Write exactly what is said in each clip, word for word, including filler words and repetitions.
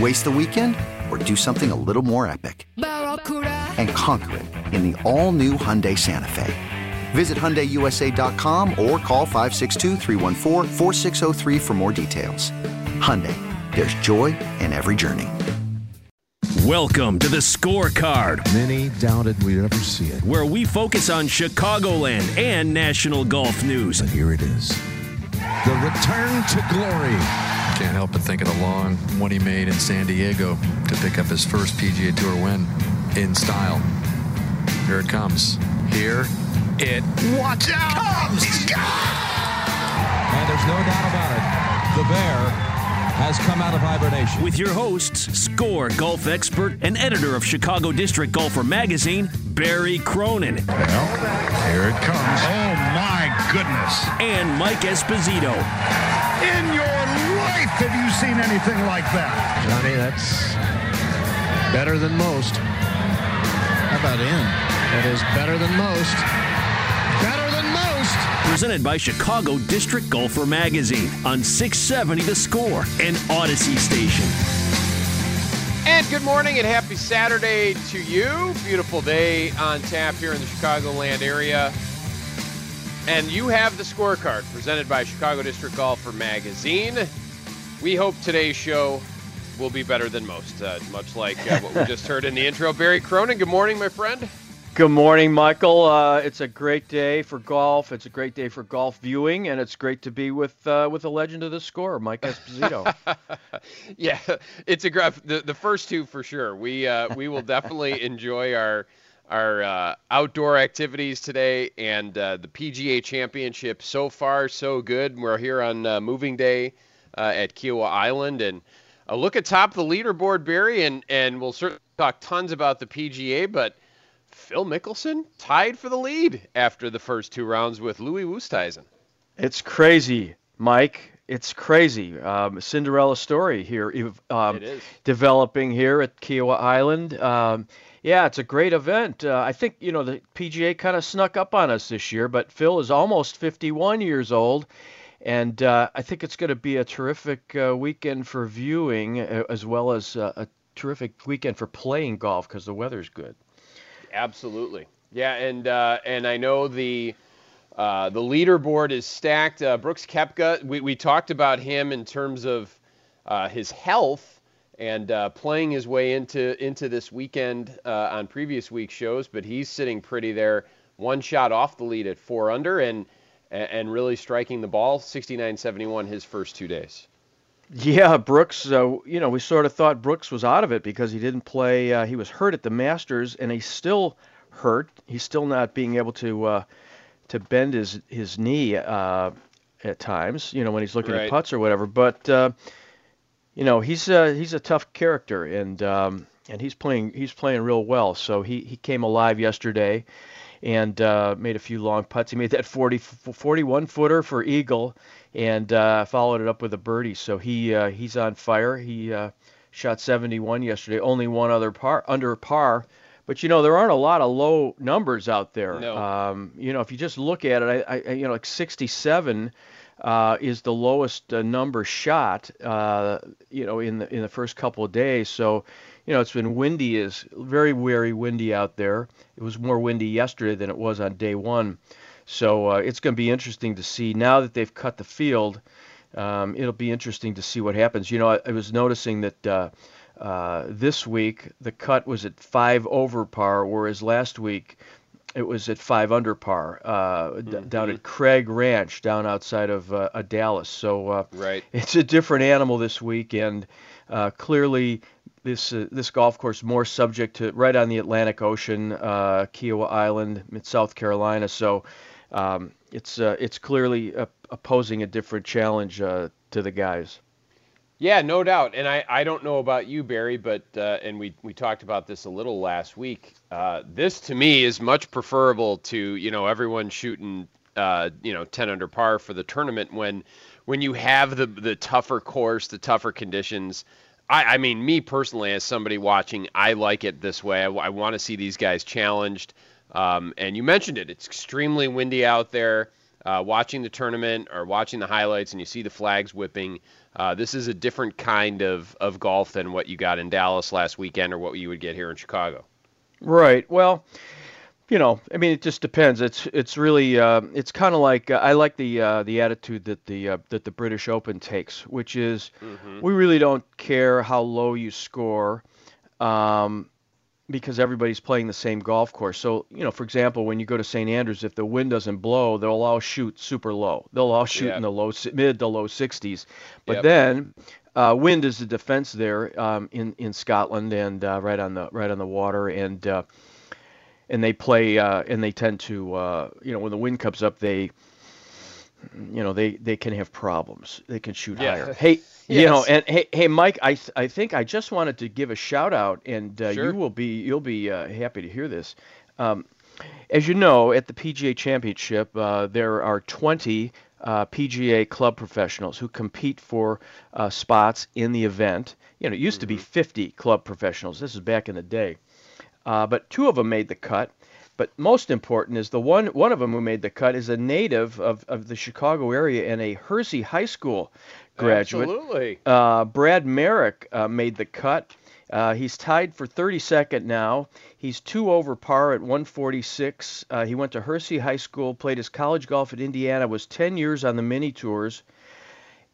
Waste the weekend or do something a little more epic and conquer it in the all-new Hyundai Santa Fe. Visit Hyundai U S A dot com or call five six two, three one four, four six zero three for more details. Hyundai, there's joy in every journey. Welcome to The Scorecard. Many doubted we'd ever see it. Where we focus on Chicagoland and national golf news. And here it is. The return to glory. Can't help but think of the long one he made in San Diego to pick up his first P G A Tour win in style. Here it comes. Here it watch out comes. And there's no doubt about it. The bear has come out of hibernation. With your hosts, score golf expert and editor of Chicago District Golfer Magazine, Barry Cronin. Well, here it comes. Oh my goodness. And Mike Esposito. In your have you seen anything like that? Johnny, that's better than most. How about him? That is better than most. Better than most! Presented by Chicago District Golfer Magazine on six seventy The Score and Odyssey Station. And good morning and happy Saturday to you. Beautiful day on tap here in the Chicagoland area. And you have the scorecard presented by Chicago District Golfer Magazine. We hope today's show will be better than most, uh, much like uh, what we just heard in the intro. Barry Cronin, good morning, my friend. Good morning, Michael. Uh, it's a great day for golf. It's a great day for golf viewing, and it's great to be with uh, with a legend of the score, Mike Esposito. Yeah, it's a the, the first two for sure. We uh, we will definitely enjoy our our uh, outdoor activities today, and uh, the P G A Championship. So far, so good. We're here on uh, moving day. Uh, at Kiawah Island, and a look atop the leaderboard, Barry, and, and we'll certainly talk tons about the P G A, but Phil Mickelson tied for the lead after the first two rounds with Louis Oosthuizen. It's crazy, Mike. It's crazy. Um, Cinderella story here, um, it is. Developing here at Kiawah Island. Um, yeah, it's a great event. Uh, I think, you know, the P G A kind of snuck up on us this year, but Phil is almost fifty-one years old. And uh, I think it's going to be a terrific uh, weekend for viewing, as well as uh, a terrific weekend for playing golf because the weather's good. Absolutely, yeah. And uh, and I know the uh, the leaderboard is stacked. Uh, Brooks Koepka, we we talked about him in terms of uh, his health and uh, playing his way into into this weekend uh, on previous week's shows, but he's sitting pretty there, one shot off the lead at four under, and. and really striking the ball, sixty-nine seventy-one his first two days. Yeah, Brooks, uh, you know, we sort of thought Brooks was out of it because he didn't play. Uh, he was hurt at the Masters, and he's still hurt. He's still not being able to uh, to bend his, his knee uh, at times, you know, when he's looking right. at putts or whatever. But, uh, you know, he's uh, he's a tough character, and um, and he's playing he's playing real well. So he, he came alive yesterday. And uh, made a few long putts. He made that forty, forty-one footer for eagle, and uh, followed it up with a birdie. So he uh, he's on fire. He uh, shot seventy-one yesterday, only one other par under par. But you know there aren't a lot of low numbers out there. No. Um, you know if you just look at it, I, I you know like sixty-seven uh, is the lowest uh, number shot, uh, you know, in the in the first couple of days. So, you know, it's been windy, is very, very windy out there. It was more windy yesterday than it was on day one. So uh, it's going to be interesting to see now that they've cut the field. Um, it'll be interesting to see what happens. You know, I, I was noticing that uh, uh, this week the cut was at five over par, whereas last week it was at five under par, uh, mm-hmm. d- down at Craig Ranch, down outside of uh, uh, Dallas. So uh, right. It's a different animal this week, and uh, clearly this uh, this golf course more subject to right on the Atlantic Ocean, uh, Kiawah Island, South Carolina. So um, it's uh, it's clearly a posing a different challenge uh, to the guys. Yeah, no doubt. And I, I don't know about you, Barry, but uh, and we, we talked about this a little last week. Uh, this to me is much preferable to, you know, everyone shooting, uh, you know, ten under par for the tournament when when you have the, the tougher course, the tougher conditions. I, I mean, me personally, as somebody watching, I like it this way. I, I want to see these guys challenged. Um, and you mentioned it. It's extremely windy out there. Uh, watching the tournament or watching the highlights and you see the flags whipping, uh, this is a different kind of, of golf than what you got in Dallas last weekend or what you would get here in Chicago. Right. Well, you know, I mean, it just depends. It's it's really uh, it's kind of like uh, I like the uh, the attitude that the uh, that the British Open takes, which is mm-hmm. we really don't care how low you score. Um because everybody's playing the same golf course. So, you know, for example, when you go to Saint Andrews, if the wind doesn't blow, they'll all shoot super low. They'll all shoot yeah. in the low, mid to low sixties. But yep. then uh, wind is the defense there um, in, in Scotland and uh, right on the right on the water. And uh, and they play uh, and they tend to, uh, you know, when the wind comes up, they, you know, they, they can have problems. They can shoot yeah. higher. Hey, yes. You know, and hey, hey, Mike, I I think I just wanted to give a shout out, and uh, sure. you will be you'll be uh, happy to hear this. Um, as you know, at the P G A Championship, uh, there are twenty uh, P G A club professionals who compete for uh, spots in the event. You know, it used mm-hmm. to be fifty club professionals. This is back in the day, uh, but two of them made the cut. But most important is the one one of them who made the cut is a native of, of the Chicago area and a Hersey High School graduate. Absolutely. Uh, Brad Merrick uh, made the cut. Uh, he's tied for thirty-second now. He's two over par at one forty-six. Uh, he went to Hersey High School, played his college golf at Indiana, was ten years on the mini tours,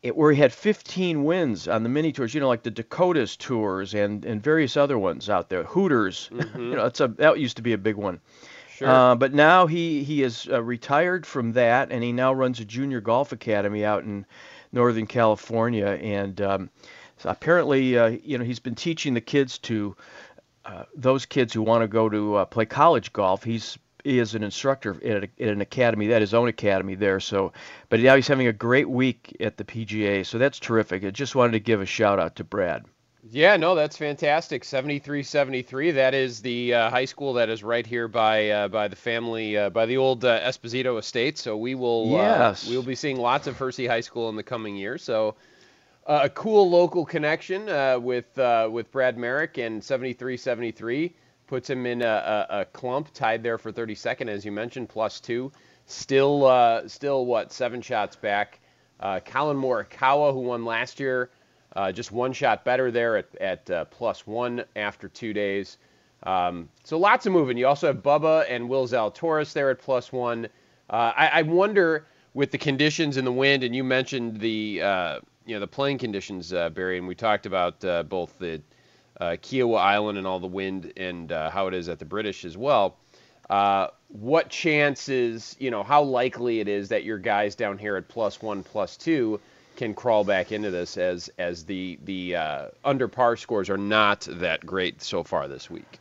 it, where he had fifteen wins on the mini tours, you know, like the Dakotas tours and, and various other ones out there. Hooters, mm-hmm. you know, it's a, that used to be a big one. Sure. Uh, but now he, he is uh, retired from that, and he now runs a junior golf academy out in Northern California. And um, so apparently, uh, you know, he's been teaching the kids to, uh, those kids who want to go to uh, play college golf, he's he is an instructor at, a, at an academy, that his own academy there. So, but now he's having a great week at the P G A, so that's terrific. I just wanted to give a shout-out to Brad. Yeah, no, that's fantastic. seventy-three seventy-three. That is the uh, high school that is right here by uh, by the family uh, by the old uh, Esposito estate. So we will yes. uh, we'll be seeing lots of Hersey High School in the coming year. So uh, a cool local connection uh, with uh, with Brad Merrick, and seventy-three seventy-three puts him in a, a, a clump, tied there for thirty-second, as you mentioned, plus two. Still uh, still what seven shots back. Uh, Colin Morikawa, who won last year. Uh, just one shot better there at, at uh, plus one after two days. Um, so lots of moving. You also have Bubba and Will Zalatoris there at plus one. Uh, I, I wonder with the conditions and the wind, and you mentioned the uh, you know the playing conditions, uh, Barry, and we talked about uh, both the uh, Kiawah Island and all the wind and uh, how it is at the British as well. Uh, what chances, you know, how likely it is that your guys down here at plus one, plus two can crawl back into this as as the the uh, under par scores are not that great so far this week?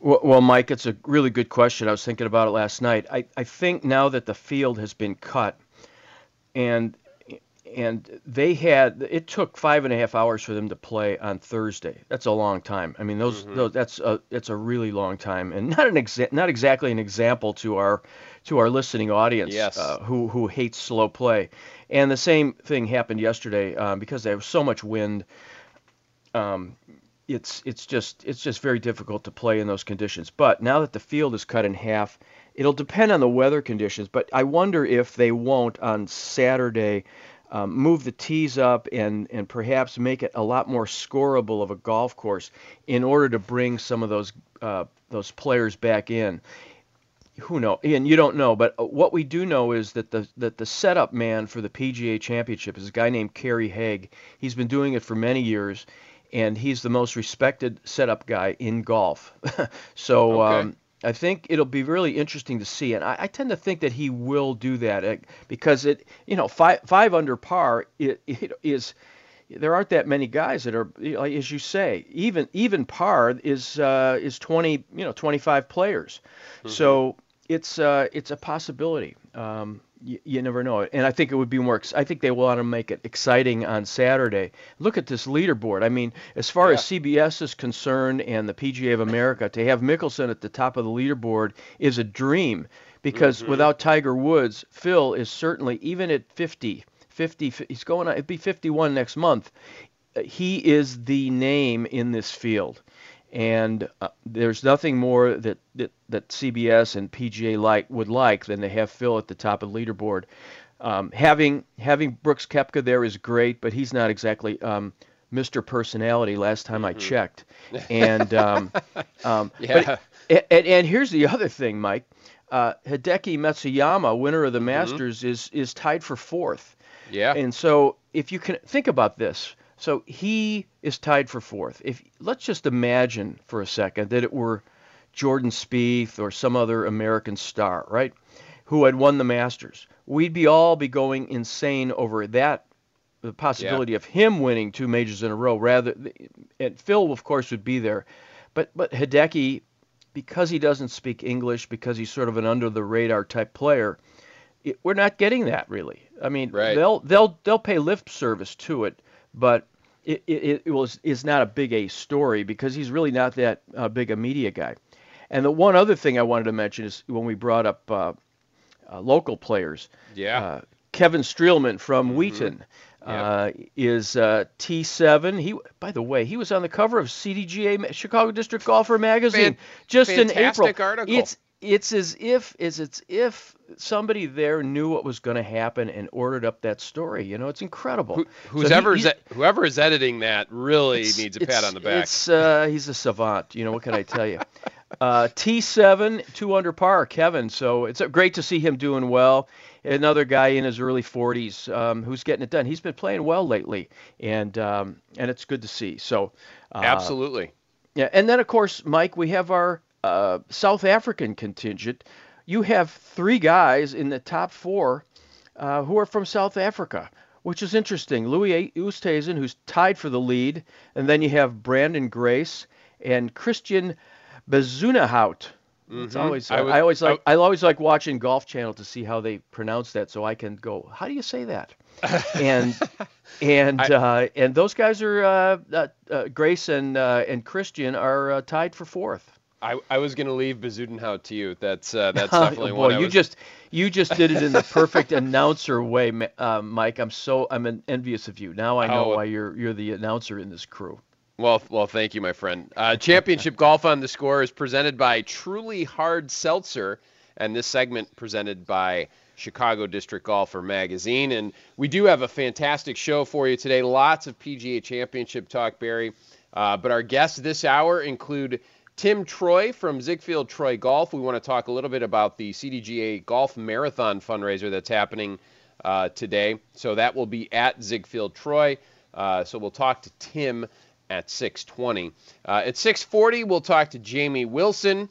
Well, well, Mike, it's a really good question. I was thinking about it last night. I, I think now that the field has been cut, and and they had it took five and a half hours for them to play on Thursday. That's a long time. I mean, those mm-hmm. those that's a that's a really long time, and not an exa- not exactly an example to our to our listening audience yes. uh, who who hates slow play. And the same thing happened yesterday um, because there was so much wind. Um, it's it's just it's just very difficult to play in those conditions. But now that the field is cut in half, It'll depend on the weather conditions, but I wonder if they won't on Saturday um, move the tees up and, and perhaps make it a lot more scoreable of a golf course in order to bring some of those uh, those players back in. Who knows? And you don't know, but what we do know is that the that the setup man for the P G A Championship is a guy named Kerry Haig. He's been doing it for many years, and he's the most respected setup guy in golf. so okay. um, I think it'll be really interesting to see, and I, I tend to think that he will do that because it, you know, five five under par it, it is. There aren't that many guys that are, as you say, even even par is uh, is twenty, you know, twenty-five players. Mm-hmm. So it's uh, it's a possibility. Um, you, you never know. And I think it would be more. I think they want to make it exciting on Saturday. Look at this leaderboard. I mean, as far yeah. as C B S is concerned and the P G A of America, to have Mickelson at the top of the leaderboard is a dream because mm-hmm. without Tiger Woods, Phil is certainly even at fifty. fifty, he's going on, it'd be fifty-one next month. He is the name in this field. And uh, there's nothing more that, that, that C B S and P G A like would like than to have Phil at the top of the leaderboard. Um, having having Brooks Koepka there is great, but he's not exactly um, Mister Personality last time mm-hmm. I checked. And, um, um, yeah. but, and, and here's the other thing, Mike. Uh, Hideki Matsuyama, winner of the mm-hmm. Masters, is is tied for fourth. Yeah. And so if you can think about this, so he is tied for fourth. If let's just imagine for a second that it were Jordan Spieth or some other American star, right, who had won the Masters, we'd be all be going insane over that, the possibility yeah. of him winning two majors in a row. Rather, and Phil of course would be there, but but Hideki, because he doesn't speak English, because he's sort of an under the radar type player. It, we're not getting that really. I mean, right. they'll they'll they'll pay lip service to it, but it it, it was is not a big A story because he's really not that uh, big a media guy. And the one other thing I wanted to mention is when we brought up uh, uh, local players, yeah, uh, Kevin Streelman from mm-hmm. Wheaton uh, yeah. is uh, T seven. He by the way he was on the cover of C D G A Chicago District Golfer Magazine Fan- just in April. Fantastic article. It's, It's as if is it's if somebody there knew what was going to happen and ordered up that story. You know, it's incredible. Who, who's so ever he, whoever is editing that really needs a pat on the back. It's, uh, he's a savant. You know, what can I tell you? uh, T seven, two under par, Kevin. So it's great to see him doing well. Another guy in his early forties um, who's getting it done. He's been playing well lately, and um, and it's good to see. So uh, absolutely. Yeah, and then of course, Mike, we have our. Uh, South African contingent. You have three guys in the top four uh, who are from South Africa, which is interesting. Louis Oosthuizen, who's tied for the lead, and then you have Brandon Grace and Christiaan Bezuidenhout. Mm-hmm. It's always I, was, I always like I, I always like watching Golf Channel to see how they pronounce that, so I can go, how do you say that? and and I, uh, and those guys are uh, uh, uh, Grace and uh, and Christian are uh, tied for fourth. I, I was going to leave Bezuidenhout to you. That's uh, that's definitely oh, boy, one. I you was... just you just did it in the perfect announcer way, uh, Mike. I'm so I'm envious of you. Now I know oh. why you're you're the announcer in this crew. Well, well, thank you, my friend. Uh, Championship Golf on the Score is presented by Truly Hard Seltzer, and this segment presented by Chicago District Golfer Magazine. And we do have a fantastic show for you today. Lots of P G A Championship talk, Barry. Uh, but our guests this hour include Tim Troy from Ziegfeld Troy Golf. We want to talk a little bit about the C D G A Golf Marathon fundraiser that's happening uh, today. So that will be at Ziegfeld Troy. Uh, so we'll talk to Tim at six twenty. Uh, at six forty, we'll talk to Jamie Wilson,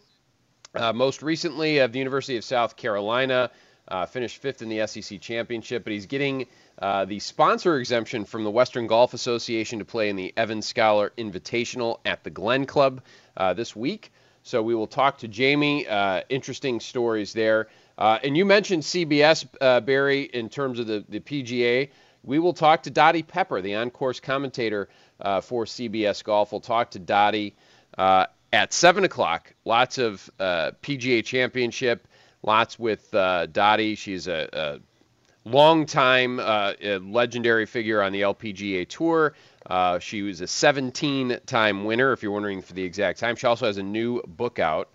uh, most recently of the University of South Carolina, uh, finished fifth in the S E C Championship, but he's getting uh, the sponsor exemption from the Western Golf Association to play in the Evans Scholar Invitational at the Glen Club. Uh, this week. So we will talk to Jamie. Uh, interesting stories there. Uh, and you mentioned C B S, uh, Barry, in terms of the, the P G A. We will talk to Dottie Pepper, the on-course commentator uh, for C B S Golf. We'll talk to Dottie uh, at seven o'clock. Lots of uh, P G A Championship. Lots with uh, Dottie. She's a, a long-time uh, a legendary figure on the L P G A Tour. Uh, she was a seventeen-time winner, if you're wondering for the exact time. She also has a new book out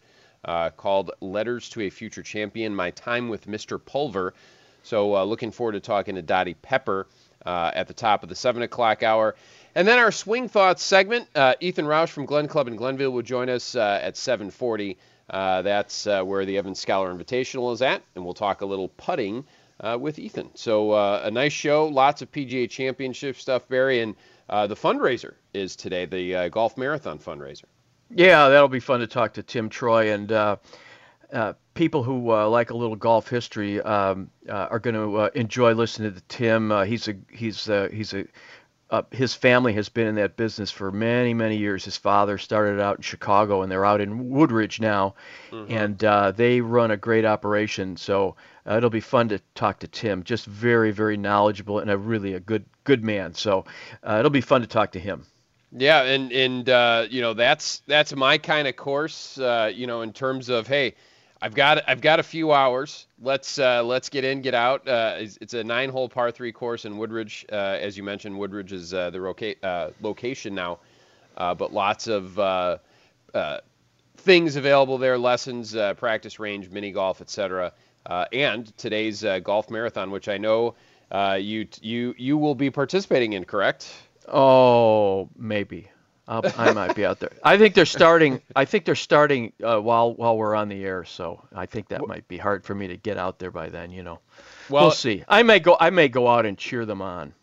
uh, called Letters to a Future Champion, My Time with Mister Pulver. So uh, looking forward to talking to Dottie Pepper uh, at the top of the seven o'clock hour. And then our Swing Thoughts segment, uh, Ethan Rausch from Glen Club in Glenville will join us uh, at seven forty. Uh, that's uh, where the Evans Scholar Invitational is at, and we'll talk a little putting uh, with Ethan. So uh, a nice show, lots of P G A Championship stuff, Barry, and uh, the fundraiser is today, the uh, Golf Marathon fundraiser. Yeah, that'll be fun to talk to Tim Troy, and uh, uh, people who uh, like a little golf history um, uh, are going to uh, enjoy listening to Tim. Uh, he's a he's a, he's a Uh, his family has been in that business for many, many years. His father started out in Chicago, and they're out in Woodridge now, mm-hmm. and uh, they run a great operation. So uh, it'll be fun to talk to Tim. Just very, very knowledgeable and a really a good, good man. So uh, it'll be fun to talk to him. Yeah, and and uh, you know that's that's my kind of course. Uh, you know, in terms of hey, I've got I've got a few hours. Let's uh, let's get in, get out. Uh, it's, it's a nine-hole par three course in Woodridge, uh, as you mentioned. Woodridge is uh, the roca- uh, location now, uh, but lots of uh, uh, things available there: lessons, uh, practice range, mini golf, et cetera. Uh, and today's uh, golf marathon, which I know uh, you you you will be participating in, correct? Oh, maybe. I'll, I might be out there. I think they're starting. I think they're starting uh, while while we're on the air. So I think that might be hard for me to get out there by then. You know, well, we'll see. I may go. I may go out and cheer them on.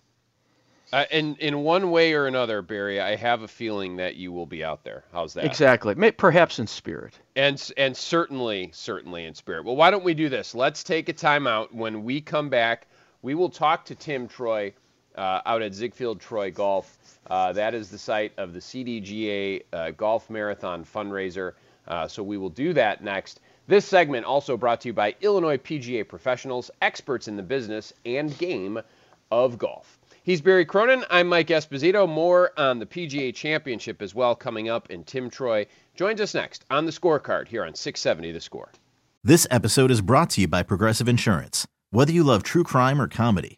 Uh, in in one way or another, Barry, I have a feeling that you will be out there. How's that? Exactly. May, perhaps in spirit. And and certainly, certainly in spirit. Well, why don't we do this? Let's take a timeout. When we come back, we will talk to Tim Troy. Uh, out at Ziegfeld Troy Golf. Uh, that is the site of the C D G A uh, Golf Marathon fundraiser. Uh, so we will do that next. This segment also brought to you by Illinois P G A Professionals, experts in the business and game of golf. He's Barry Cronin. I'm Mike Esposito. More on the P G A Championship as well coming up. And Tim Troy joins us next on The Scorecard here on six seventy The Score. This episode is brought to you by Progressive Insurance. Whether you love true crime or comedy,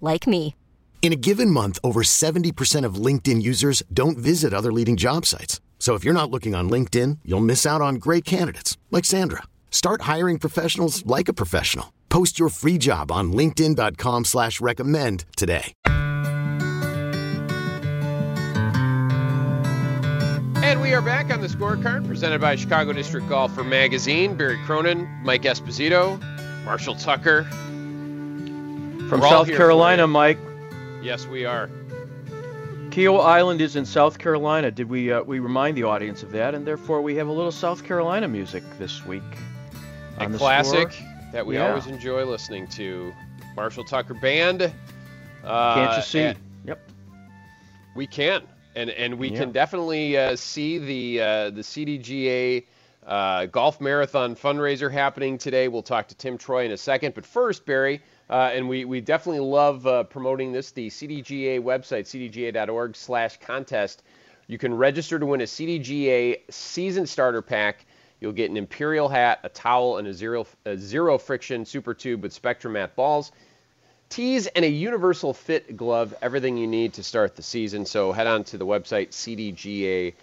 like me. In a given month, over seventy percent of LinkedIn users don't visit other leading job sites. So if you're not looking on LinkedIn, you'll miss out on great candidates like Sandra. Start hiring professionals like a professional. Post your free job on linkedin dot com slash recommend today. And we are back on The Scorecard, presented by Chicago District Golfer Magazine. Barry Cronin, Mike Esposito, Marshall Tucker. From South Carolina, Mike. Yes, we are. Kiawah Island is in South Carolina. Did we uh, we remind the audience of that? And therefore, we have a little South Carolina music this week. A classic Score. That we yeah. always enjoy listening to. Marshall Tucker Band. Uh, Can't you see? At, yep. We can, and and we yeah. can definitely uh, see the uh, the C D G A uh, Golf Marathon fundraiser happening today. We'll talk to Tim Troy in a second, but first, Barry. Uh, and we, we definitely love uh, promoting this, the C D G A website, C D G A dot org slash contest. You can register to win a C D G A season starter pack. You'll get an Imperial hat, a towel, and a zero, a zero friction super tube with Spectrum Matte balls, tees, and a universal fit glove, everything you need to start the season. So head on to the website, C D G A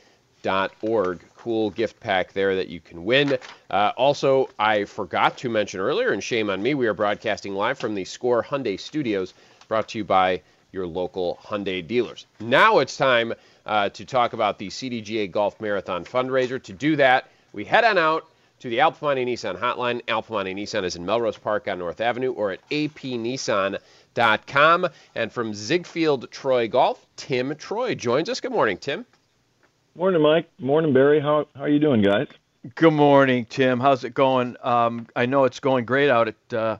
dot org. Cool gift pack there that you can win. Uh, also, I forgot to mention earlier, and shame on me, we are broadcasting live from the Score Hyundai Studios, brought to you by your local Hyundai dealers. Now it's time uh, to talk about the C D G A Golf Marathon fundraiser. To do that, we head on out to the Alpamonte Nissan hotline. Alpamonte Nissan is in Melrose Park on North Avenue or at A P Nissan dot com. And from Ziegfeld Troy Golf, Tim Troy joins us. Good morning, Tim. Morning, Mike. Morning, Barry. How, how are you doing, guys? Good morning, Tim. How's it going? Um, I know it's going great out at uh,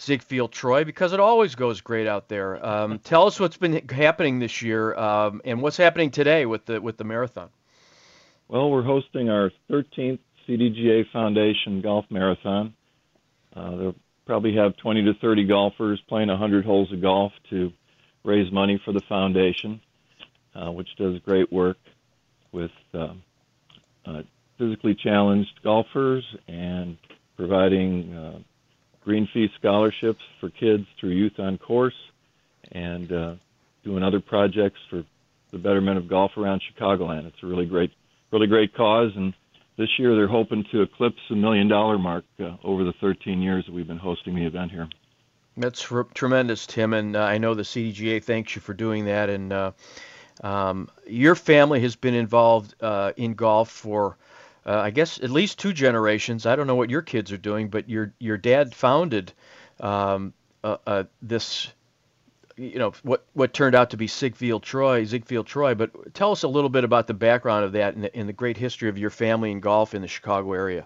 Ziegfeld Troy because it always goes great out there. Um, tell us what's been happening this year um, and what's happening today with the with the marathon. Well, we're hosting our thirteenth C D G A Foundation Golf Marathon. Uh, they'll probably have twenty to thirty golfers playing one hundred holes of golf to raise money for the foundation, uh, which does great work with Uh, uh, physically challenged golfers and providing uh, green fee scholarships for kids through Youth on Course and uh, doing other projects for the betterment of golf around Chicagoland. It's a really great, really great cause, and this year they're hoping to eclipse the million-dollar mark uh, over the thirteen years that we've been hosting the event here. That's r- tremendous, Tim, and uh, I know the C D G A thanks you for doing that, and uh, um, your family has been involved uh, in golf for Uh, I guess at least two generations. I don't know what your kids are doing, but your your dad founded um, uh, uh, this, you know, what what turned out to be Ziegfeld Troy, Ziegfeld Troy. But tell us a little bit about the background of that and the, and the great history of your family in golf in the Chicago area.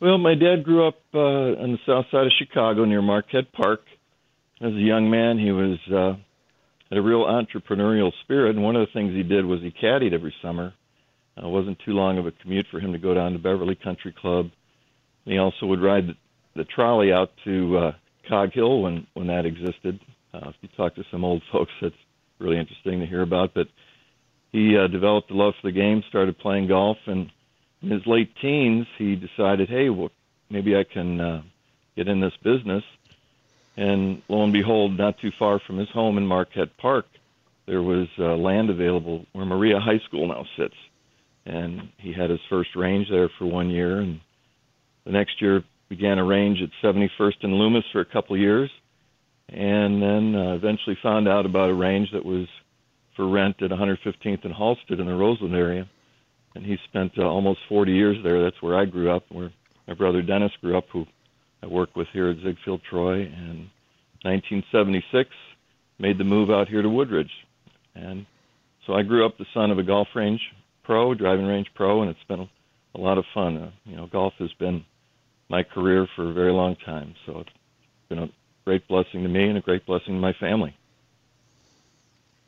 Well, my dad grew up uh, on the south side of Chicago near Marquette Park. As a young man, he was uh, had a real entrepreneurial spirit, and one of the things he did was he caddied every summer. It uh, wasn't too long of a commute for him to go down to Beverly Country Club. And he also would ride the, the trolley out to uh, Cog Hill when, when that existed. Uh, if you talk to some old folks, that's really interesting to hear about. But he uh, developed a love for the game, started playing golf, and in his late teens, he decided, hey, well, maybe I can uh, get in this business. And lo and behold, not too far from his home in Marquette Park, there was uh, land available where Maria High School now sits. And he had his first range there for one year, and the next year began a range at seventy-first and Loomis for a couple of years, and then uh, eventually found out about a range that was for rent at one hundred fifteenth and Halsted in the Roseland area, and he spent uh, almost forty years there. That's where I grew up, where my brother Dennis grew up, who I work with here at Ziegfeld Troy, and nineteen seventy-six made the move out here to Woodridge. And so I grew up the son of a golf range pro, driving range pro, and it's been a lot of fun. Uh, you know, golf has been my career for a very long time, so it's been a great blessing to me and a great blessing to my family.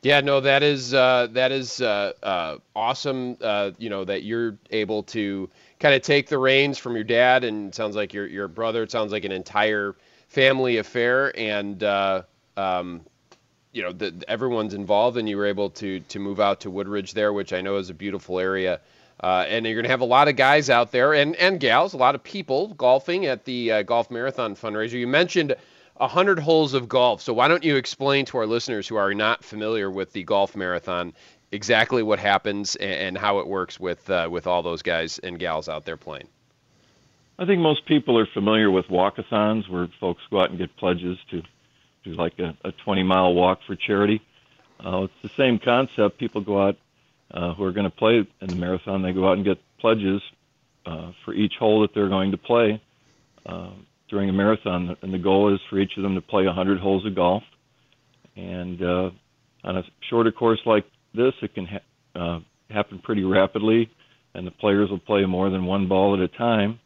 Yeah, no, that is uh, that is uh, uh, awesome. Uh, you know, that you're able to kind of take the reins from your dad, and it sounds like your your brother. It sounds like an entire family affair, and uh, um, you know, the, everyone's involved, and you were able to to move out to Woodridge there, which I know is a beautiful area. Uh, and you're going to have a lot of guys out there and, and gals, a lot of people golfing at the uh, Golf Marathon fundraiser. You mentioned one hundred holes of golf. So why don't you explain to our listeners who are not familiar with the Golf Marathon exactly what happens and, and how it works with uh, with all those guys and gals out there playing? I think most people are familiar with walkathons, where folks go out and get pledges to do like a, a twenty-mile walk for charity. Uh, it's the same concept. People go out uh, who are going to play in the marathon. They go out and get pledges uh, for each hole that they're going to play uh, during a marathon. And the goal is for each of them to play one hundred holes of golf. And uh, on a shorter course like this, it can ha- uh, happen pretty rapidly, and the players will play more than one ball at a time.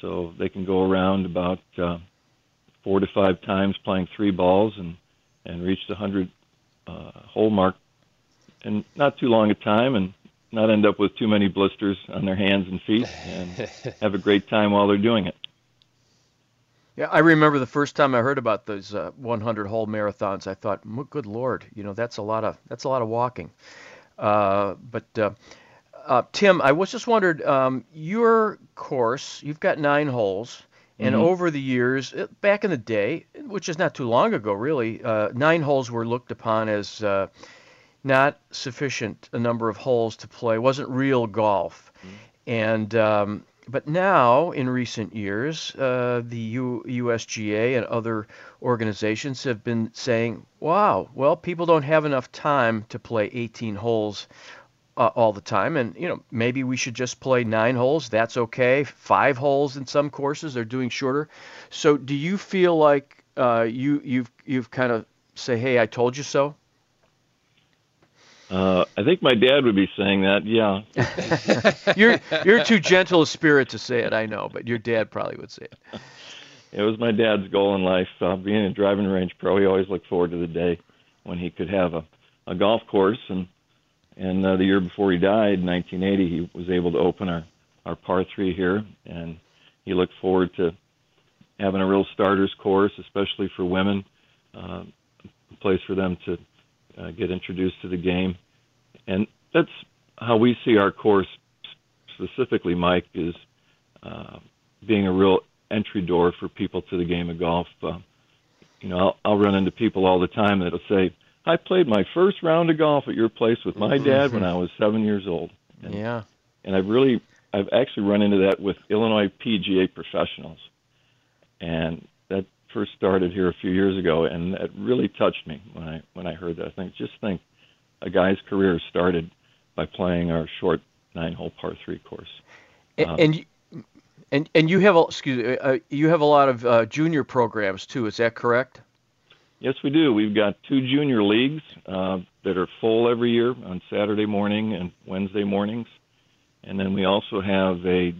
So they can go around about Uh, four to five times playing three balls and, and reached the hundred uh, hole mark in not too long a time and not end up with too many blisters on their hands and feet and have a great time while they're doing it. Yeah, I remember the first time I heard about those uh, one hundred hole marathons. I thought, good Lord, you know, that's a lot of that's a lot of walking. Uh, but uh, uh, Tim, I was just wondered, um, your course, you've got nine holes. And mm-hmm. over the years, back in the day, which is not too long ago, really, uh, nine holes were looked upon as uh, not sufficient a number of holes to play. It wasn't real golf. Mm-hmm. And um, but now, in recent years, uh, the U- USGA and other organizations have been saying, wow, well, people don't have enough time to play eighteen holes uh, all the time. And, you know, maybe we should just play nine holes. That's okay. Five holes in some courses. They're doing shorter. So do you feel like uh, you, you've you've kind of say, hey, I told you so? Uh, I think my dad would be saying that, yeah. you're you're too gentle a spirit to say it, I know, but your dad probably would say it. It was my dad's goal in life, uh, being a driving range pro. He always looked forward to the day when he could have a, a golf course. And and uh, the year before he died, in nineteen eighty, he was able to open our, our par three here. And he looked forward to having a real starter's course, especially for women, uh, a place for them to Uh, get introduced to the game. And that's how we see our course specifically, Mike, is uh, being a real entry door for people to the game of golf. Uh, you know, I'll, I'll run into people all the time that'll say, I played my first round of golf at your place with my dad when I was seven years old. And, yeah. And I've really, I've actually run into that with Illinois P G A Professionals. And that first started here a few years ago, and it really touched me when I when I heard that. I think just think, a guy's career started by playing our short nine-hole par three course. And um, and, you, and and you have a, excuse me, uh, you have a lot of uh, junior programs too. Is that correct? Yes, we do. We've got two junior leagues uh, that are full every year on Saturday morning and Wednesday mornings, and then we also have a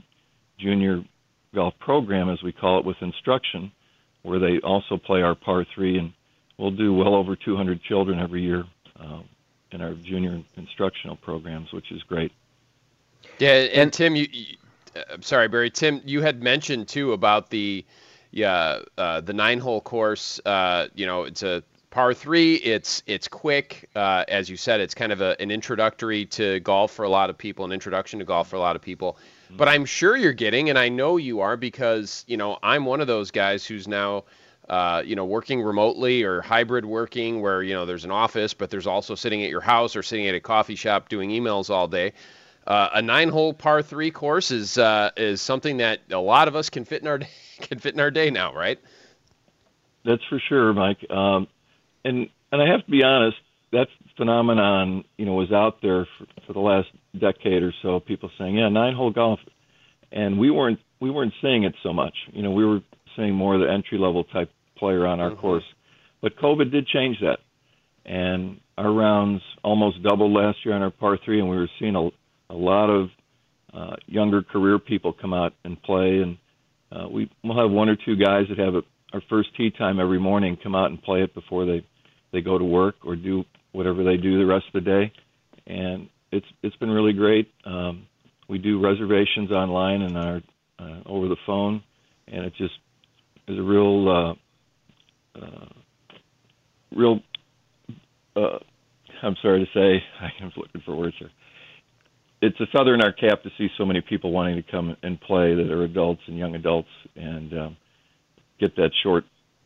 junior golf program, as we call it, with instruction, where they also play our par three, and we'll do well over two hundred children every year um, in our junior instructional programs, which is great. Yeah, and Tim, you, you, I'm sorry, Barry. Tim, you had mentioned too about the yeah uh, the nine-hole course. Uh, you know, it's a par three. It's it's quick, uh, as you said. It's kind of a, an introductory to golf for a lot of people, an introduction to golf for a lot of people. But I'm sure you're getting, and I know you are, because, you know, I'm one of those guys who's now, uh, you know, working remotely or hybrid working where, you know, there's an office, but there's also sitting at your house or sitting at a coffee shop doing emails all day. Uh, a nine-hole par three course is uh, is something that a lot of us can fit in our can fit in our day now, right? That's for sure, Mike. Um, and and I have to be honest, that phenomenon, you know, was out there for, for the last decade or so, people saying, yeah, nine-hole golf. And we weren't we weren't seeing it so much. You know, we were seeing more of the entry-level type player on our mm-hmm. course. But COVID did change that. And our rounds almost doubled last year on our par three, and we were seeing a, a lot of uh, younger career people come out and play. And uh, we, we'll have one or two guys that have a, our first tee time every morning come out and play it before they, they go to work or do whatever they do the rest of the day. And it's it's been really great. Um, we do reservations online and our uh, over the phone, and it just is a real, uh, uh, real. Uh, I'm sorry to say, I'm looking for words here. It's a feather in our cap to see so many people wanting to come and play that are adults and young adults, and um, get that short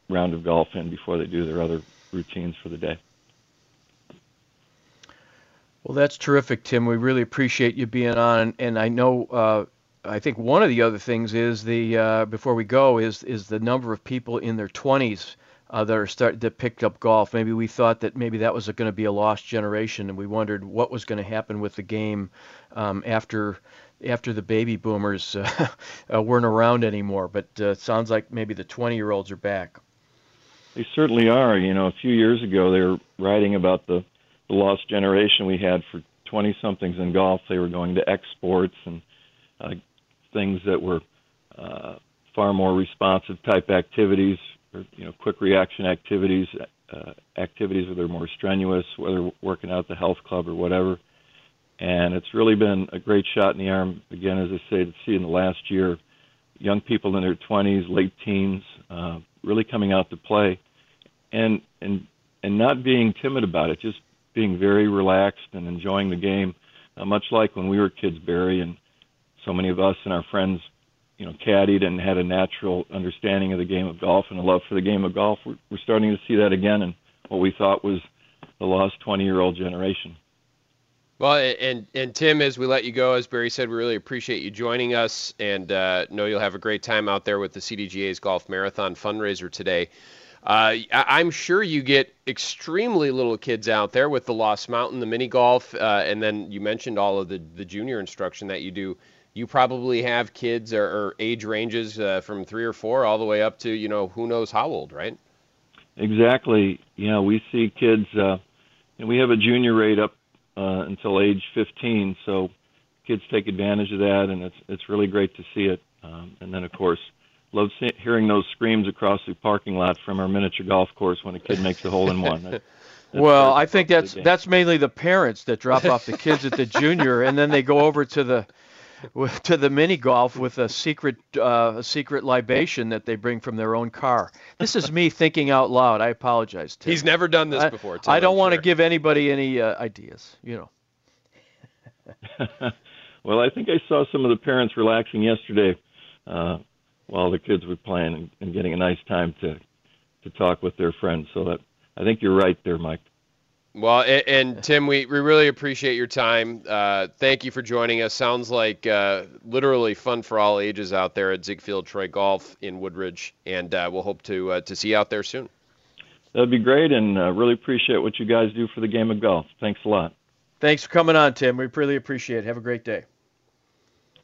round of golf in before they do their other routines for the day. Well, that's terrific, Tim. We really appreciate you being on. And I know, uh, I think one of the other things is the uh, before we go is is the number of people in their twenties uh, that are start that picked up golf. Maybe we thought that maybe that was going to be a lost generation, and we wondered what was going to happen with the game um, after after the baby boomers uh, weren't around anymore. But uh, it sounds like maybe the twenty-year-olds are back. They certainly are. You know, a few years ago they were writing about the. The lost generation we had for twenty-somethings in golf. They were going to exports and uh, things that were uh, far more responsive type activities, or, you know, quick reaction activities, uh, activities that are more strenuous, whether working out at the health club or whatever. And it's really been a great shot in the arm, again, as I say, to see in the last year, young people in their twenties, late teens, uh, really coming out to play and, and, and not being timid about it, just being very relaxed and enjoying the game, uh, much like when we were kids, Barry, and so many of us and our friends, you know, caddied and had a natural understanding of the game of golf and a love for the game of golf. We're, we're starting to see that again in what we thought was the lost twenty-year-old generation. Well, and, and Tim, as we let you go, as Barry said, we really appreciate you joining us, and uh, know you'll have a great time out there with the C D G A's Golf Marathon fundraiser today. Uh, I'm sure you get extremely little kids out there with the Lost Mountain, the mini golf, uh, and then you mentioned all of the, the junior instruction that you do. You probably have kids or, or age ranges uh, from three or four all the way up to, you know, who knows how old, right? Exactly. You know, we see kids, uh, and we have a junior rate up uh, until age fifteen, so kids take advantage of that, and it's it's really great to see it. Um, and then, of course, love see- hearing those screams across the parking lot from our miniature golf course when a kid makes a hole in one. That, well, I think that's that's mainly the parents that drop off the kids at the junior, and then they go over to the to the mini golf with a secret uh, a secret libation that they bring from their own car. This is me thinking out loud. I apologize, Tim. He's never done this I, before, Tim. I don't I'm want sure. to give anybody any uh, ideas, you know. Well, I think I saw some of the parents relaxing yesterday uh, while the kids were playing and, and getting a nice time to to talk with their friends. So that, I think you're right there, Mike. Well, and, and Tim, we, we really appreciate your time. Uh, thank you for joining us. Sounds like uh, literally fun for all ages out there at Ziegfeld Troy Golf in Woodridge, and uh, we'll hope to uh, to see you out there soon. That'd be great, and uh, really appreciate what you guys do for the game of golf. Thanks a lot. Thanks for coming on, Tim. We really appreciate it. Have a great day.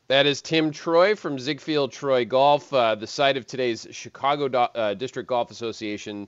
That is Tim Troy from Ziegfeld Troy Golf, uh, the site of today's Chicago Do- uh, District Golf Association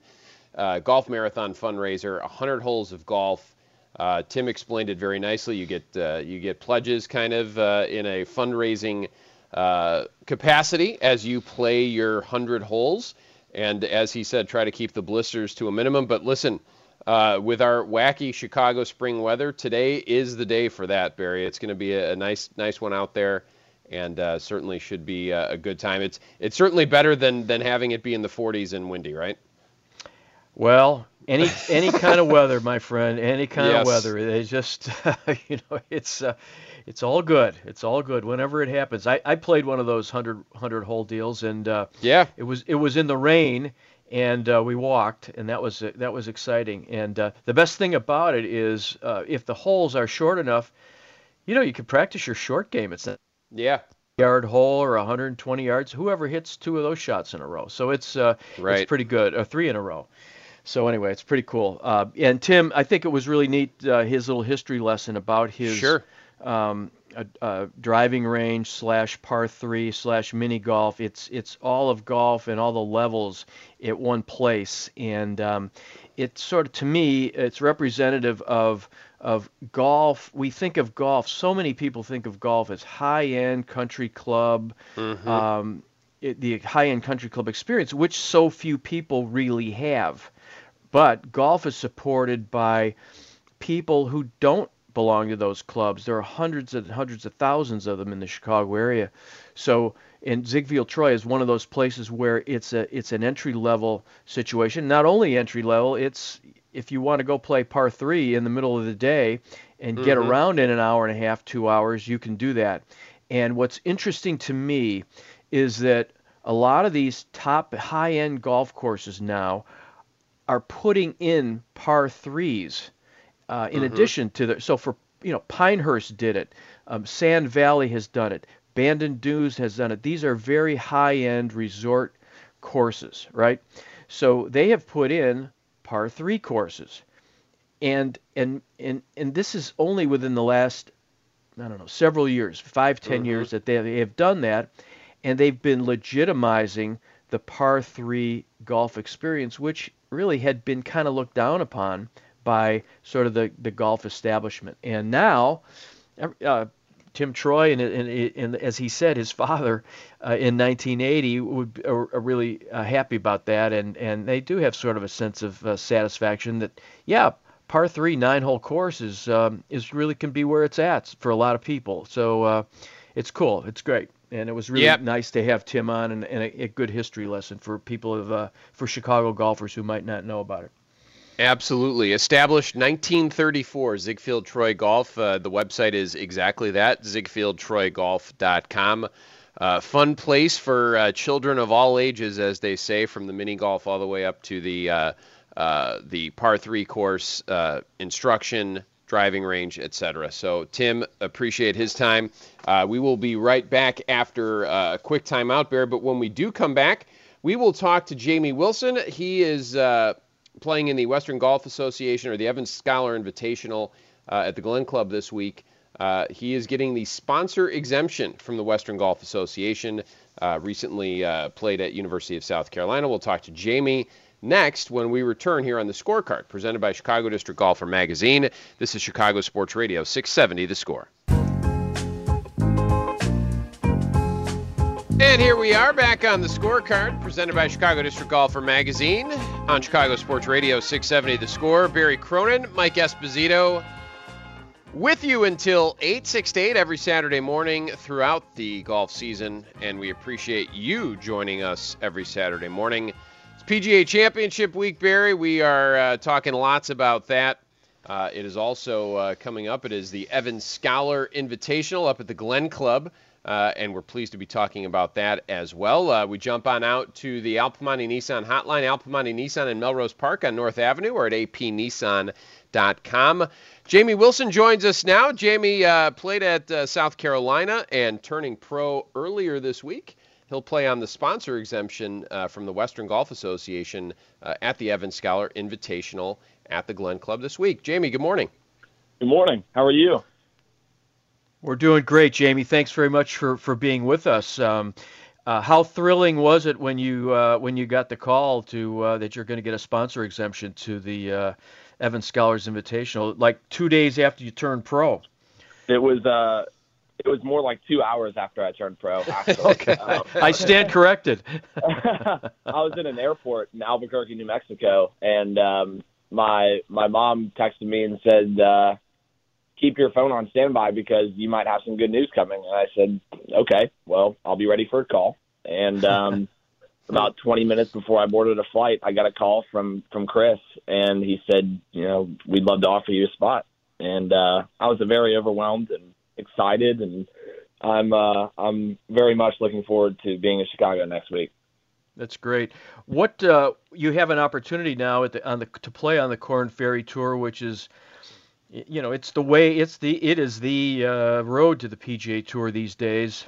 uh, Golf Marathon fundraiser, one hundred holes of golf. Uh, Tim explained it very nicely. You get uh, you get pledges kind of uh, in a fundraising uh, capacity as you play your one hundred holes. And as he said, try to keep the blisters to a minimum. But listen, Uh, with our wacky Chicago spring weather, today is the day for that, Barry. It's going to be a, a nice nice one out there, and uh, certainly should be uh, a good time. It's it's certainly better than, than having it be in the forties and windy, right? Well, any any kind of weather, my friend, any kind yes. of weather. It's just, you know, it's uh, it's all good. It's all good whenever it happens. I, I played one of those one hundred hole deals, and uh, yeah, it was it was in the rain. And uh, we walked, and that was that was exciting. And uh, the best thing about it is, uh, if the holes are short enough, you know, you can practice your short game. It's a yeah yard hole or one hundred twenty yards. Whoever hits two of those shots in a row, so it's uh, right. it's pretty good, or three in a row. So anyway, it's pretty cool. Uh, and Tim, I think it was really neat uh, his little history lesson about his sure. um, uh, uh, driving range slash par three slash mini golf. It's it's all of golf and all the levels at one place, and um, it's sort of, to me, it's representative of of golf. We think of golf, so many people think of golf as high-end country club, mm-hmm. um, it, the high-end country club experience, which so few people really have. But golf is supported by people who don't belong to those clubs. There are hundreds and hundreds of thousands of them in the Chicago area. So, and Ziegfeld Troy is one of those places where it's a it's an entry level situation. Not only entry level, it's if you want to go play par three in the middle of the day and mm-hmm. get around in an hour and a half, two hours, you can do that. And what's interesting to me is that a lot of these top high end golf courses now are putting in par threes. Uh, in mm-hmm. addition to the, so for, you know, Pinehurst did it, um, Sand Valley has done it, Bandon Dunes has done it. These are very high-end resort courses, right? So they have put in par three courses, and and and and this is only within the last, I don't know, several years, five, ten mm-hmm. years that they, they have done that, and they've been legitimizing the par three golf experience, which really had been kind of looked down upon by sort of the, the golf establishment. And now, uh, Tim Troy, and, and, and as he said, his father uh, in nineteen eighty would uh, really uh, happy about that, and, and they do have sort of a sense of uh, satisfaction that, yeah, par three nine-hole course is, um, is really can be where it's at for a lot of people. So uh, it's cool. It's great. And it was really yep. nice to have Tim on, and, and a, a good history lesson for people of uh, for Chicago golfers who might not know about it. Absolutely. Established nineteen thirty-four, Ziegfeld Troy Golf. Uh, the website is exactly that, ziegfeld troy golf dot com. Uh, fun place for uh, children of all ages, as they say, from the mini golf all the way up to the uh, uh, the par three course, uh, instruction, driving range, et cetera. So, Tim, appreciate his time. Uh, we will be right back after a quick timeout, Bear, but when we do come back, We will talk to Jamie Wilson. He is uh, playing in the Western Golf Association, or the Evans Scholar Invitational, uh, at the Glen Club this week. Uh, he is getting the sponsor exemption from the Western Golf Association. Uh, recently uh, played at University of South Carolina. We'll talk to Jamie next when we return here on The Scorecard, presented by Chicago District Golfer Magazine. This is Chicago Sports Radio, six seventy The Score. And here we are back on The Scorecard, presented by Chicago District Golfer Magazine on Chicago Sports Radio, six seventy The Score. Barry Cronin, Mike Esposito, with you until eight, six to eight every Saturday morning throughout the golf season, and we appreciate you joining us every Saturday morning. It's P G A Championship Week, Barry. We are uh, talking lots about that. Uh, it is also uh, coming up. It is the Evans Scholar Invitational up at the Glen Club, uh, and we're pleased to be talking about that as well. Uh, we jump on out to the Alpamonte Nissan hotline. Alpamonte Nissan in Melrose Park on North Avenue, or at A P Nissan dot com. Jamie Wilson joins us now. Jamie uh, played at uh, South Carolina and turning pro earlier this week. He'll play on the sponsor exemption uh, from the Western Golf Association uh, at the Evans Scholar Invitational at the Glen Club this week. Jamie, good morning. Good morning. How are you? We're doing great, Jamie. Thanks very much for, for being with us. Um, uh, how thrilling was it when you uh, when you got the call to uh, that you're going to get a sponsor exemption to the uh, Evans Scholars Invitational, like two days after you turned pro? It was uh, it was more like two hours after I turned pro. Okay, um, I stand corrected. I was in an airport in Albuquerque, New Mexico, and um, my my mom texted me and said, uh, "Keep your phone on standby because you might have some good news coming." And I said, "Okay, well, I'll be ready for a call." And um, about twenty minutes before I boarded a flight, I got a call from, from Chris, and he said, you know, we'd love to offer you a spot. And uh, I was very overwhelmed and excited, and I'm uh, I'm very much looking forward to being in Chicago next week. That's great. What uh, you have an opportunity now at the, on the to play on the Korn Ferry Tour, which is, you know, it's the way it's the it is the uh, road to the P G A Tour these days.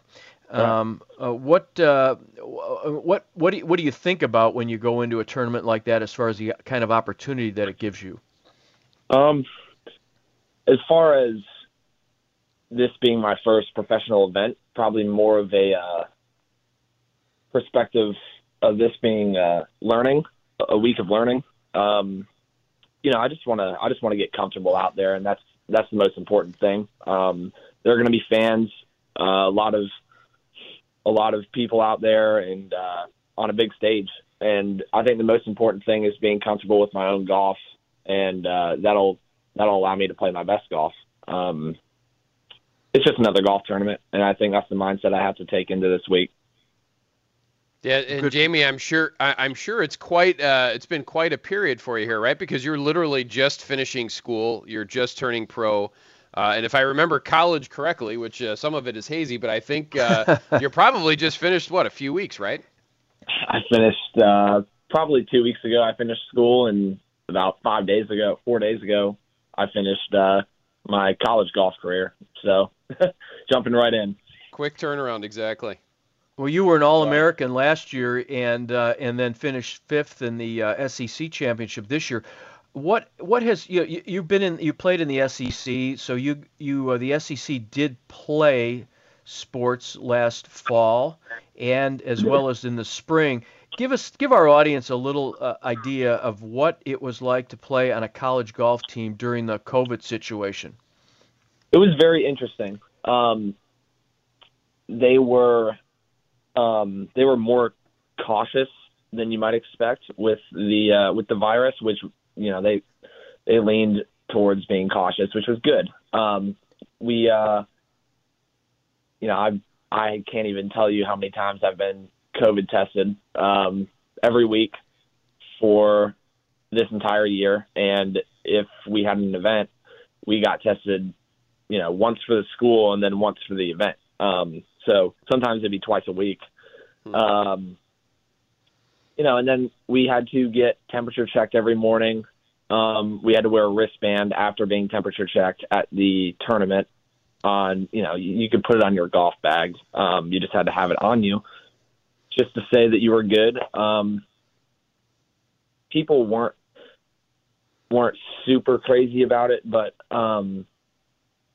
Um, uh, what, uh, what, what, do you, what do you think about when you go into a tournament like that, as far as the kind of opportunity that it gives you? Um, as far as this being my first professional event, probably more of a, uh, perspective of this being, uh, learning, a week of learning. Um, you know, I just want to, I just want to get comfortable out there, and that's, that's the most important thing. Um, there are going to be fans, uh, a lot of, a lot of people out there, and uh, on a big stage. And I think the most important thing is being comfortable with my own golf, and uh, that'll that'll allow me to play my best golf. Um, it's just another golf tournament, and I think that's the mindset I have to take into this week. Yeah, and Good. Jamie, I'm sure I, I'm sure it's quite uh, it's been quite a period for you here, right? Because you're literally just finishing school, you're just turning pro. Uh, and if I remember college correctly, which uh, some of it is hazy, but I think uh, you're probably just finished, what, a few weeks, right? I finished uh, probably two weeks ago. I finished school, and about five days ago, four days ago, I finished uh, my college golf career. So jumping right in. Quick turnaround, exactly. Well, you were an All-American last year, and uh, and then finished fifth in the uh, S E C championship this year. What what has you know, you've been in? You played in the S E C, so you you uh, the S E C did play sports last fall, and as well as in the spring. Give us give our audience a little uh, idea of what it was like to play on a college golf team during the COVID situation. It was very interesting. Um, they were um, they were more cautious than you might expect with the uh, with the virus, which. You know, they they leaned towards being cautious, which was good. Um, we, uh, you know, I I can't even tell you how many times I've been COVID tested um, every week for this entire year. And if we had an event, we got tested, you know, once for the school and then once for the event. Um, so sometimes it'd be twice a week. Mm-hmm. Um You know, and then we had to get temperature checked every morning. Um, we had to wear a wristband after being temperature checked at the tournament. On, you know, you, you could put it on your golf bag. Um, you just had to have it on you. just to say that you were good. Um, people weren't weren't super crazy about it, but um,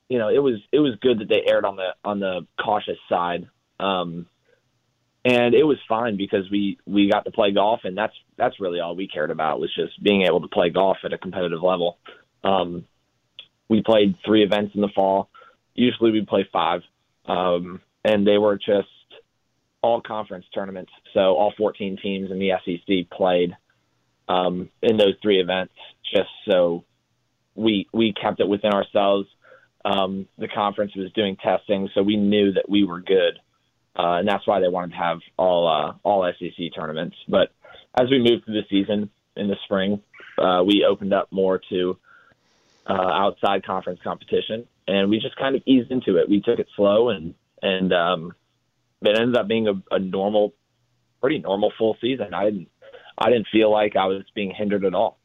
you know, it was it was good that they aired on the on the cautious side. Um, and it was fine because we, we got to play golf, and that's that's really all we cared about, was just being able to play golf at a competitive level. Um, we played three events in the fall. Usually we play five, um, and they were just all conference tournaments. So all fourteen teams in the S E C played um, in those three events, just so we we kept it within ourselves. Um, the conference was doing testing, so we knew that we were good, uh, and that's why they wanted to have all uh, all S E C tournaments. But as we moved through the season in the spring, uh, we opened up more to uh, outside conference competition. And we just kind of eased into it. We took it slow, and and um, it ended up being a, a normal, pretty normal full season. I didn't, I didn't feel like I was being hindered at all.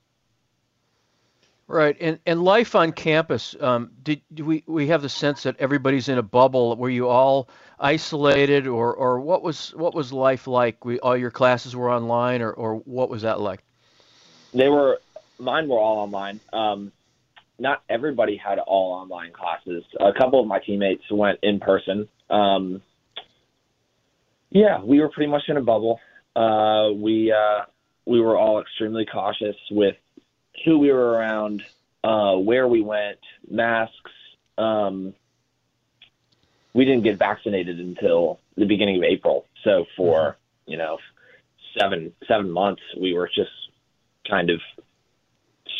Right, and and life on campus. Um, did do we we have the sense that everybody's in a bubble? Were you all isolated, or or what was what was life like? We all your classes were online, or or what was that like? They were, mine were all online. Um, Not everybody had all online classes. A couple of my teammates went in person. Um, yeah, we were pretty much in a bubble. Uh, we uh, we were all extremely cautious with who we were around, uh, where we went, masks. Um, we didn't get vaccinated until the beginning of April. So for, you know, seven seven months, we were just kind of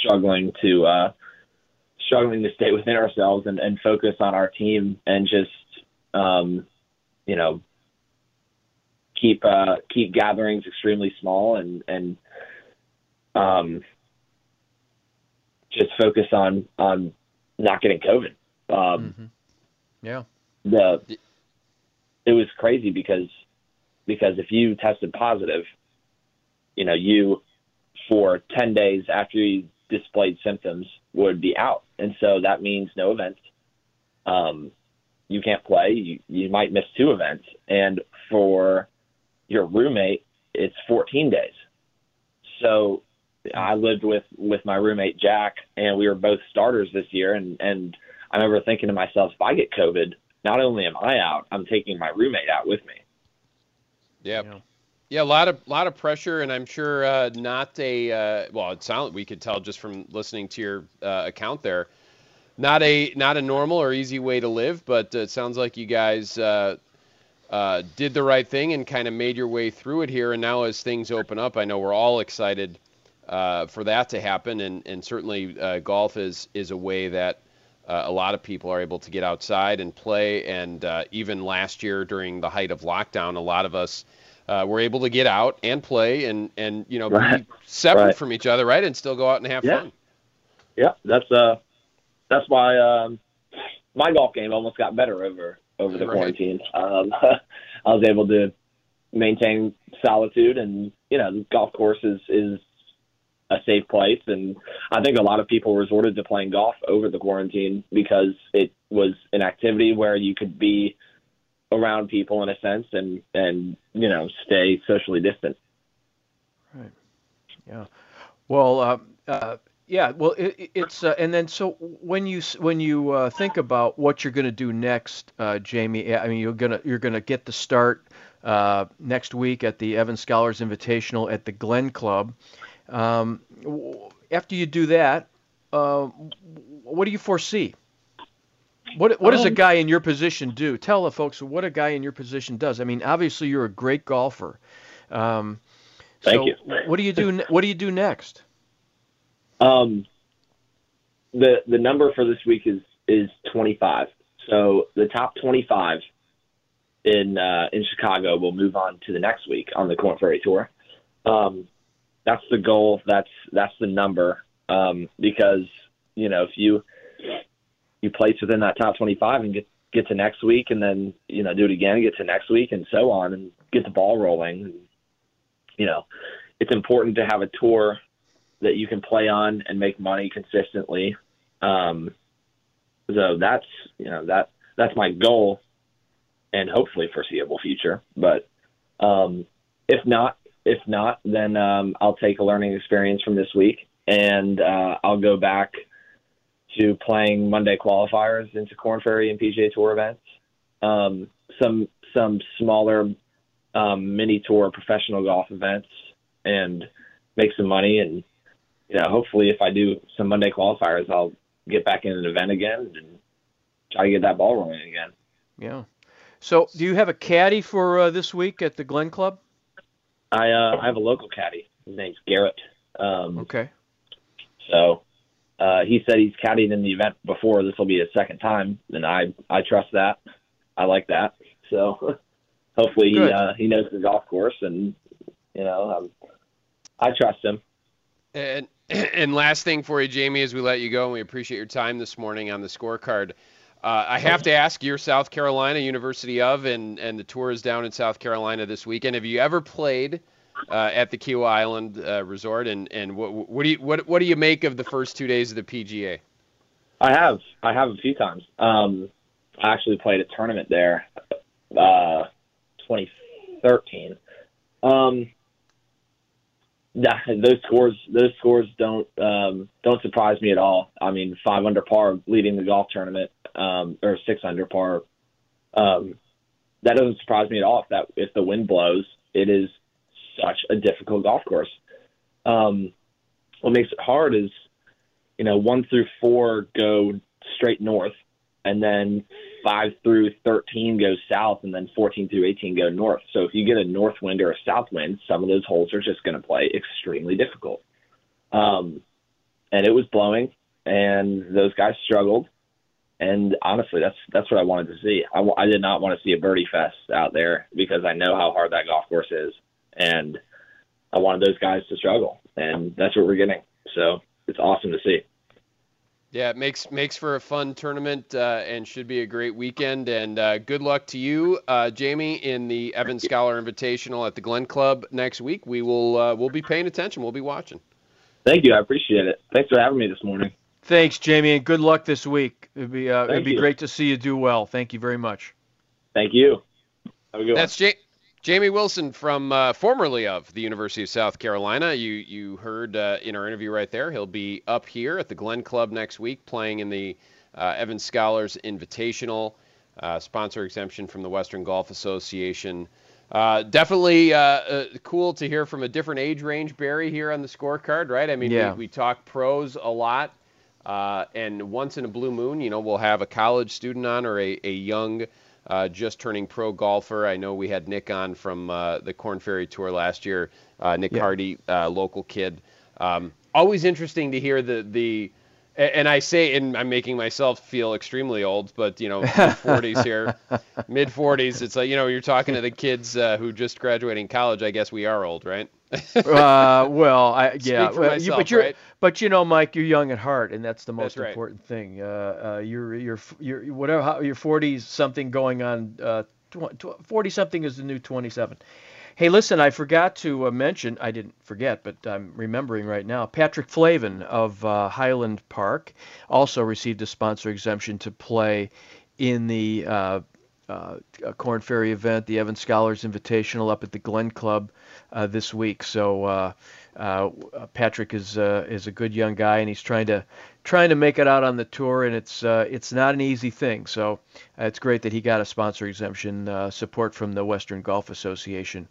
struggling to uh, – struggling to stay within ourselves and, and focus on our team and just, um, you know, keep, uh, keep gatherings extremely small and, and, um, just focus on, on not getting COVID. Um, mm-hmm. Yeah. The, it was crazy because, because if you tested positive, you know, you for ten days after you displayed symptoms would be out. And so that means no events. Um, you can't play. You, you might miss two events. And for your roommate, it's fourteen days. So I lived with, with my roommate, Jack, and we were both starters this year. And, and I remember thinking to myself, if I get COVID, not only am I out, I'm taking my roommate out with me. Yep. Yeah. Yeah, a lot of lot of pressure, and I'm sure uh, not a uh, well. It sounded we could tell just from listening to your uh, account there, not a not a normal or easy way to live. But it sounds like you guys uh, uh, did the right thing and kind of made your way through it here. And now as things open up, I know we're all excited uh, for that to happen. And and certainly uh, golf is is a way that uh, a lot of people are able to get outside and play. And uh, even last year during the height of lockdown, a lot of us. Uh, we're able to get out and play and, and you know, right. be separate right. from each other, right, and still go out and have yeah. fun. Yeah, that's uh, that's why um, my golf game almost got better over, over the right. quarantine. Um, I was able to maintain solitude, and, you know, the golf course is, is a safe place, and I think a lot of people resorted to playing golf over the quarantine because it was an activity where you could be – around people in a sense and, and, you know, stay socially distant. Right. Yeah. Well, uh, uh, yeah, well, it, it's, uh, and then, so when you, when you uh, think about what you're going to do next, uh, Jamie, I mean, you're going to, you're going to get the start uh, next week at the Evans Scholar Invitational at the Glen Club. Um, after you do that, uh, what do you foresee? What what does a guy in your position do? Tell the folks what a guy in your position does. I mean, obviously you're a great golfer. Um, so Thank you. What do you do? What do you do next? Um, the the number for this week is is twenty-five. So the top twenty-five in uh, in Chicago will move on to the next week on the Korn Ferry Tour. Um, that's the goal. That's that's the number um, because you know if you. you place within that top twenty-five and get, get to next week and then, you know, do it again, get to next week and so on and get the ball rolling. And, you know, it's important to have a tour that you can play on and make money consistently. Um, so that's, you know, that, that's my goal and hopefully foreseeable future. But um, If not, if not, then um, I'll take a learning experience from this week, and uh, I'll go back to playing Monday qualifiers into Korn Ferry and P G A Tour events, um, some some smaller um, mini tour professional golf events, and make some money. And you know, hopefully, if I do some Monday qualifiers, I'll get back in an event again and try to get that ball rolling again. Yeah. So, do you have a caddy for uh, this week at the Glen Club? I uh, I have a local caddy. His name's Garrett. Um, okay. So uh, he said he's caddied in the event before. This will be his second time, and I, I trust that. I like that. So hopefully he, uh, he knows the golf course, and you know um, I trust him. And and last thing for you, Jamie, as we let you go, and we appreciate your time this morning on the Scorecard. Uh, I have to ask, you're South Carolina, University of, and, and the tour is down in South Carolina this weekend. Have you ever played uh, at the Kiawah Island uh, Resort, and, and what, what do you what what do you make of the first two days of the P G A? I have. I have a few times. Um, I actually played a tournament there uh, twenty thirteen. Um, yeah, those scores those scores don't um, don't surprise me at all. I mean, five under par leading the golf tournament. Um, or six under par. Um, that doesn't surprise me at all. If that if the wind blows, it is such a difficult golf course. Um, what makes it hard is, you know, one through four go straight north, and then five through thirteen go south, and then fourteen through eighteen go north. So if you get a north wind or a south wind, some of those holes are just going to play extremely difficult. Um, and it was blowing, and those guys struggled. And honestly, that's that's what I wanted to see. I, I did not want to see a birdie fest out there because I know how hard that golf course is. And I wanted those guys to struggle. And that's what we're getting. So it's awesome to see. Yeah, it makes makes for a fun tournament uh, and should be a great weekend. And uh, good luck to you, uh, Jamie, in the Evans Scholar Invitational at the Glen Club next week. We will uh, we'll be paying attention. We'll be watching. Thank you. I appreciate it. Thanks for having me this morning. Thanks, Jamie, and good luck this week. It'd be uh, it'd be great to see you do well. Thank you very much. Thank you. Have a good one. That's ja- Jamie Wilson from uh, formerly of the University of South Carolina. You you heard uh, in our interview right there. He'll be up here at the Glen Club next week, playing in the uh, Evans Scholars Invitational, uh, sponsor exemption from the Western Golf Association. Uh, definitely uh, uh, cool to hear from a different age range, Barry, here on the Scorecard, right? I mean, yeah. we, we talk pros a lot. Uh, and once in a blue moon, you know, we'll have a college student on or a, a young, uh, just turning pro golfer. I know we had Nick on from uh, the Korn Ferry Tour last year, uh, Nick yeah. Hardy, uh, local kid. Um, always interesting to hear the, the, and I say, and I'm making myself feel extremely old, but, you know, mid-forties here, mid-forties. It's like, you know, you're talking to the kids uh, who just graduating college. I guess we are old, right? uh, well, I, yeah, Speak for myself, you, but you're, right? but you know, Mike, you're young at heart, and that's the most that's right. important thing. Uh, uh, you're, you're, you're, whatever, how, you're forty something going on. Uh, forty something is the new twenty-seven. Hey, listen, I forgot to uh, mention, I didn't forget, but I'm remembering right now, Patrick Flavin of uh, Highland Park also received a sponsor exemption to play in the uh, uh, Korn Ferry event, the Evans Scholars Invitational up at the Glen Club uh, this week. So uh, uh, Patrick is uh, is a good young guy, and he's trying to trying to make it out on the tour, and it's uh, it's not an easy thing. So uh, it's great that he got a sponsor exemption uh, support from the Western Golf Association.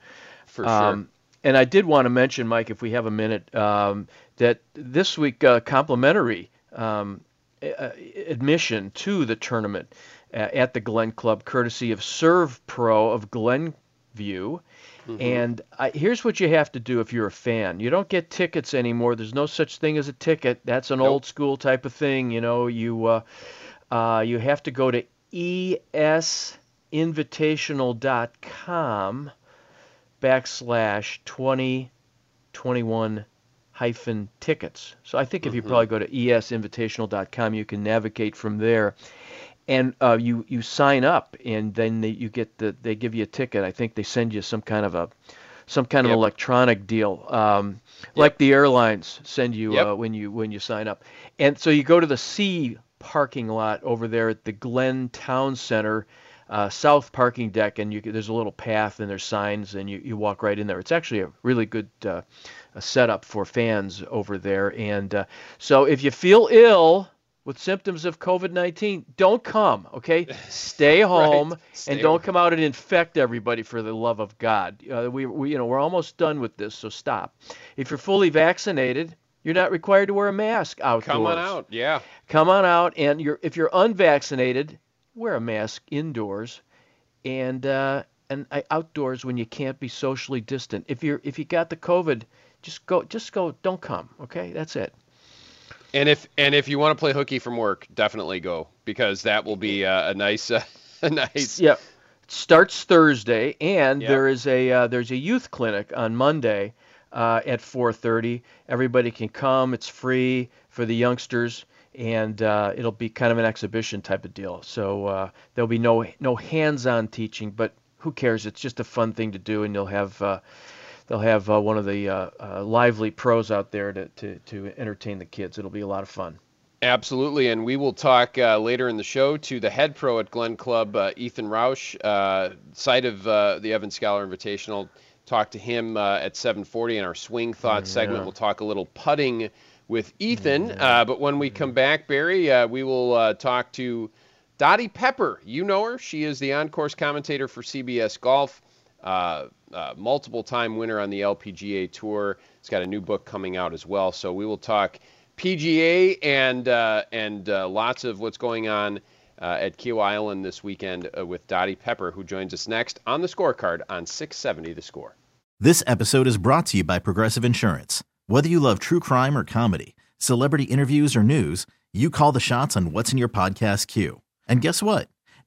For sure. Um, and I did want to mention, Mike, if we have a minute, um, that this week uh, complimentary um, uh, admission to the tournament at the Glen Club, courtesy of Serve Pro of Glenview. Mm-hmm. And I, here's what you have to do if you're a fan. You don't get tickets anymore. There's no such thing as a ticket. That's an nope. old school type of thing. You know, you uh, uh, you have to go to esinvitational.com backslash 2021 hyphen tickets. So I think if mm-hmm. you probably go to esinvitational dot com, you can navigate from there. And uh, you, you sign up, and then they, you get the they give you a ticket. I think they send you some kind of a some kind yep. of electronic deal, um, yep. like the airlines send you yep. uh, when you when you sign up. And so you go to the C parking lot over there at the Glen Town Center uh, south parking deck, and you can, there's a little path and there's signs, and you, you walk right in there. It's actually a really good uh, a setup for fans over there. And uh, so if you feel ill with symptoms of COVID nineteen, don't come, okay? Stay home. Right. Stay and don't home. Come out and infect everybody, for the love of God. Uh, we, we, you know, we're almost done with this, so stop. If you're fully vaccinated, you're not required to wear a mask outdoors. Come on out, yeah. Come on out, and you're if you're unvaccinated, wear a mask indoors, and uh, and outdoors when you can't be socially distant. If you're if you got the COVID, just go, just go, don't come, okay? That's it. And if and if you want to play hooky from work, definitely go, because that will be uh, a nice uh, a nice. Yeah, it starts Thursday, and yep. there is a uh, there's a youth clinic on Monday uh, at four thirty. Everybody can come; it's free for the youngsters, and uh, it'll be kind of an exhibition type of deal. So uh, there'll be no no hands-on teaching, but who cares? It's just a fun thing to do, and you'll have. Uh, They'll have uh, one of the uh, uh, lively pros out there to, to, to entertain the kids. It'll be a lot of fun. Absolutely, and we will talk uh, later in the show to the head pro at Glen Club, uh, Ethan Rausch, uh, site of uh, the Evans Scholar Invitational. Talk to him uh, at seven forty in our Swing Thoughts mm-hmm. segment. We'll talk a little putting with Ethan, mm-hmm. uh, but when we come back, Barry, uh, we will uh, talk to Dottie Pepper. You know her. She is the on-course commentator for C B S Golf. Uh, uh, multiple time winner on the L P G A Tour. It's got a new book coming out as well. So we will talk P G A and uh, and uh, lots of what's going on uh, at Kiawah Island this weekend uh, with Dottie Pepper, who joins us next on The Scorecard on six seventy The Score. This episode is brought to you by Progressive Insurance. Whether you love true crime or comedy, celebrity interviews or news, you call the shots on what's in your podcast queue. And guess what?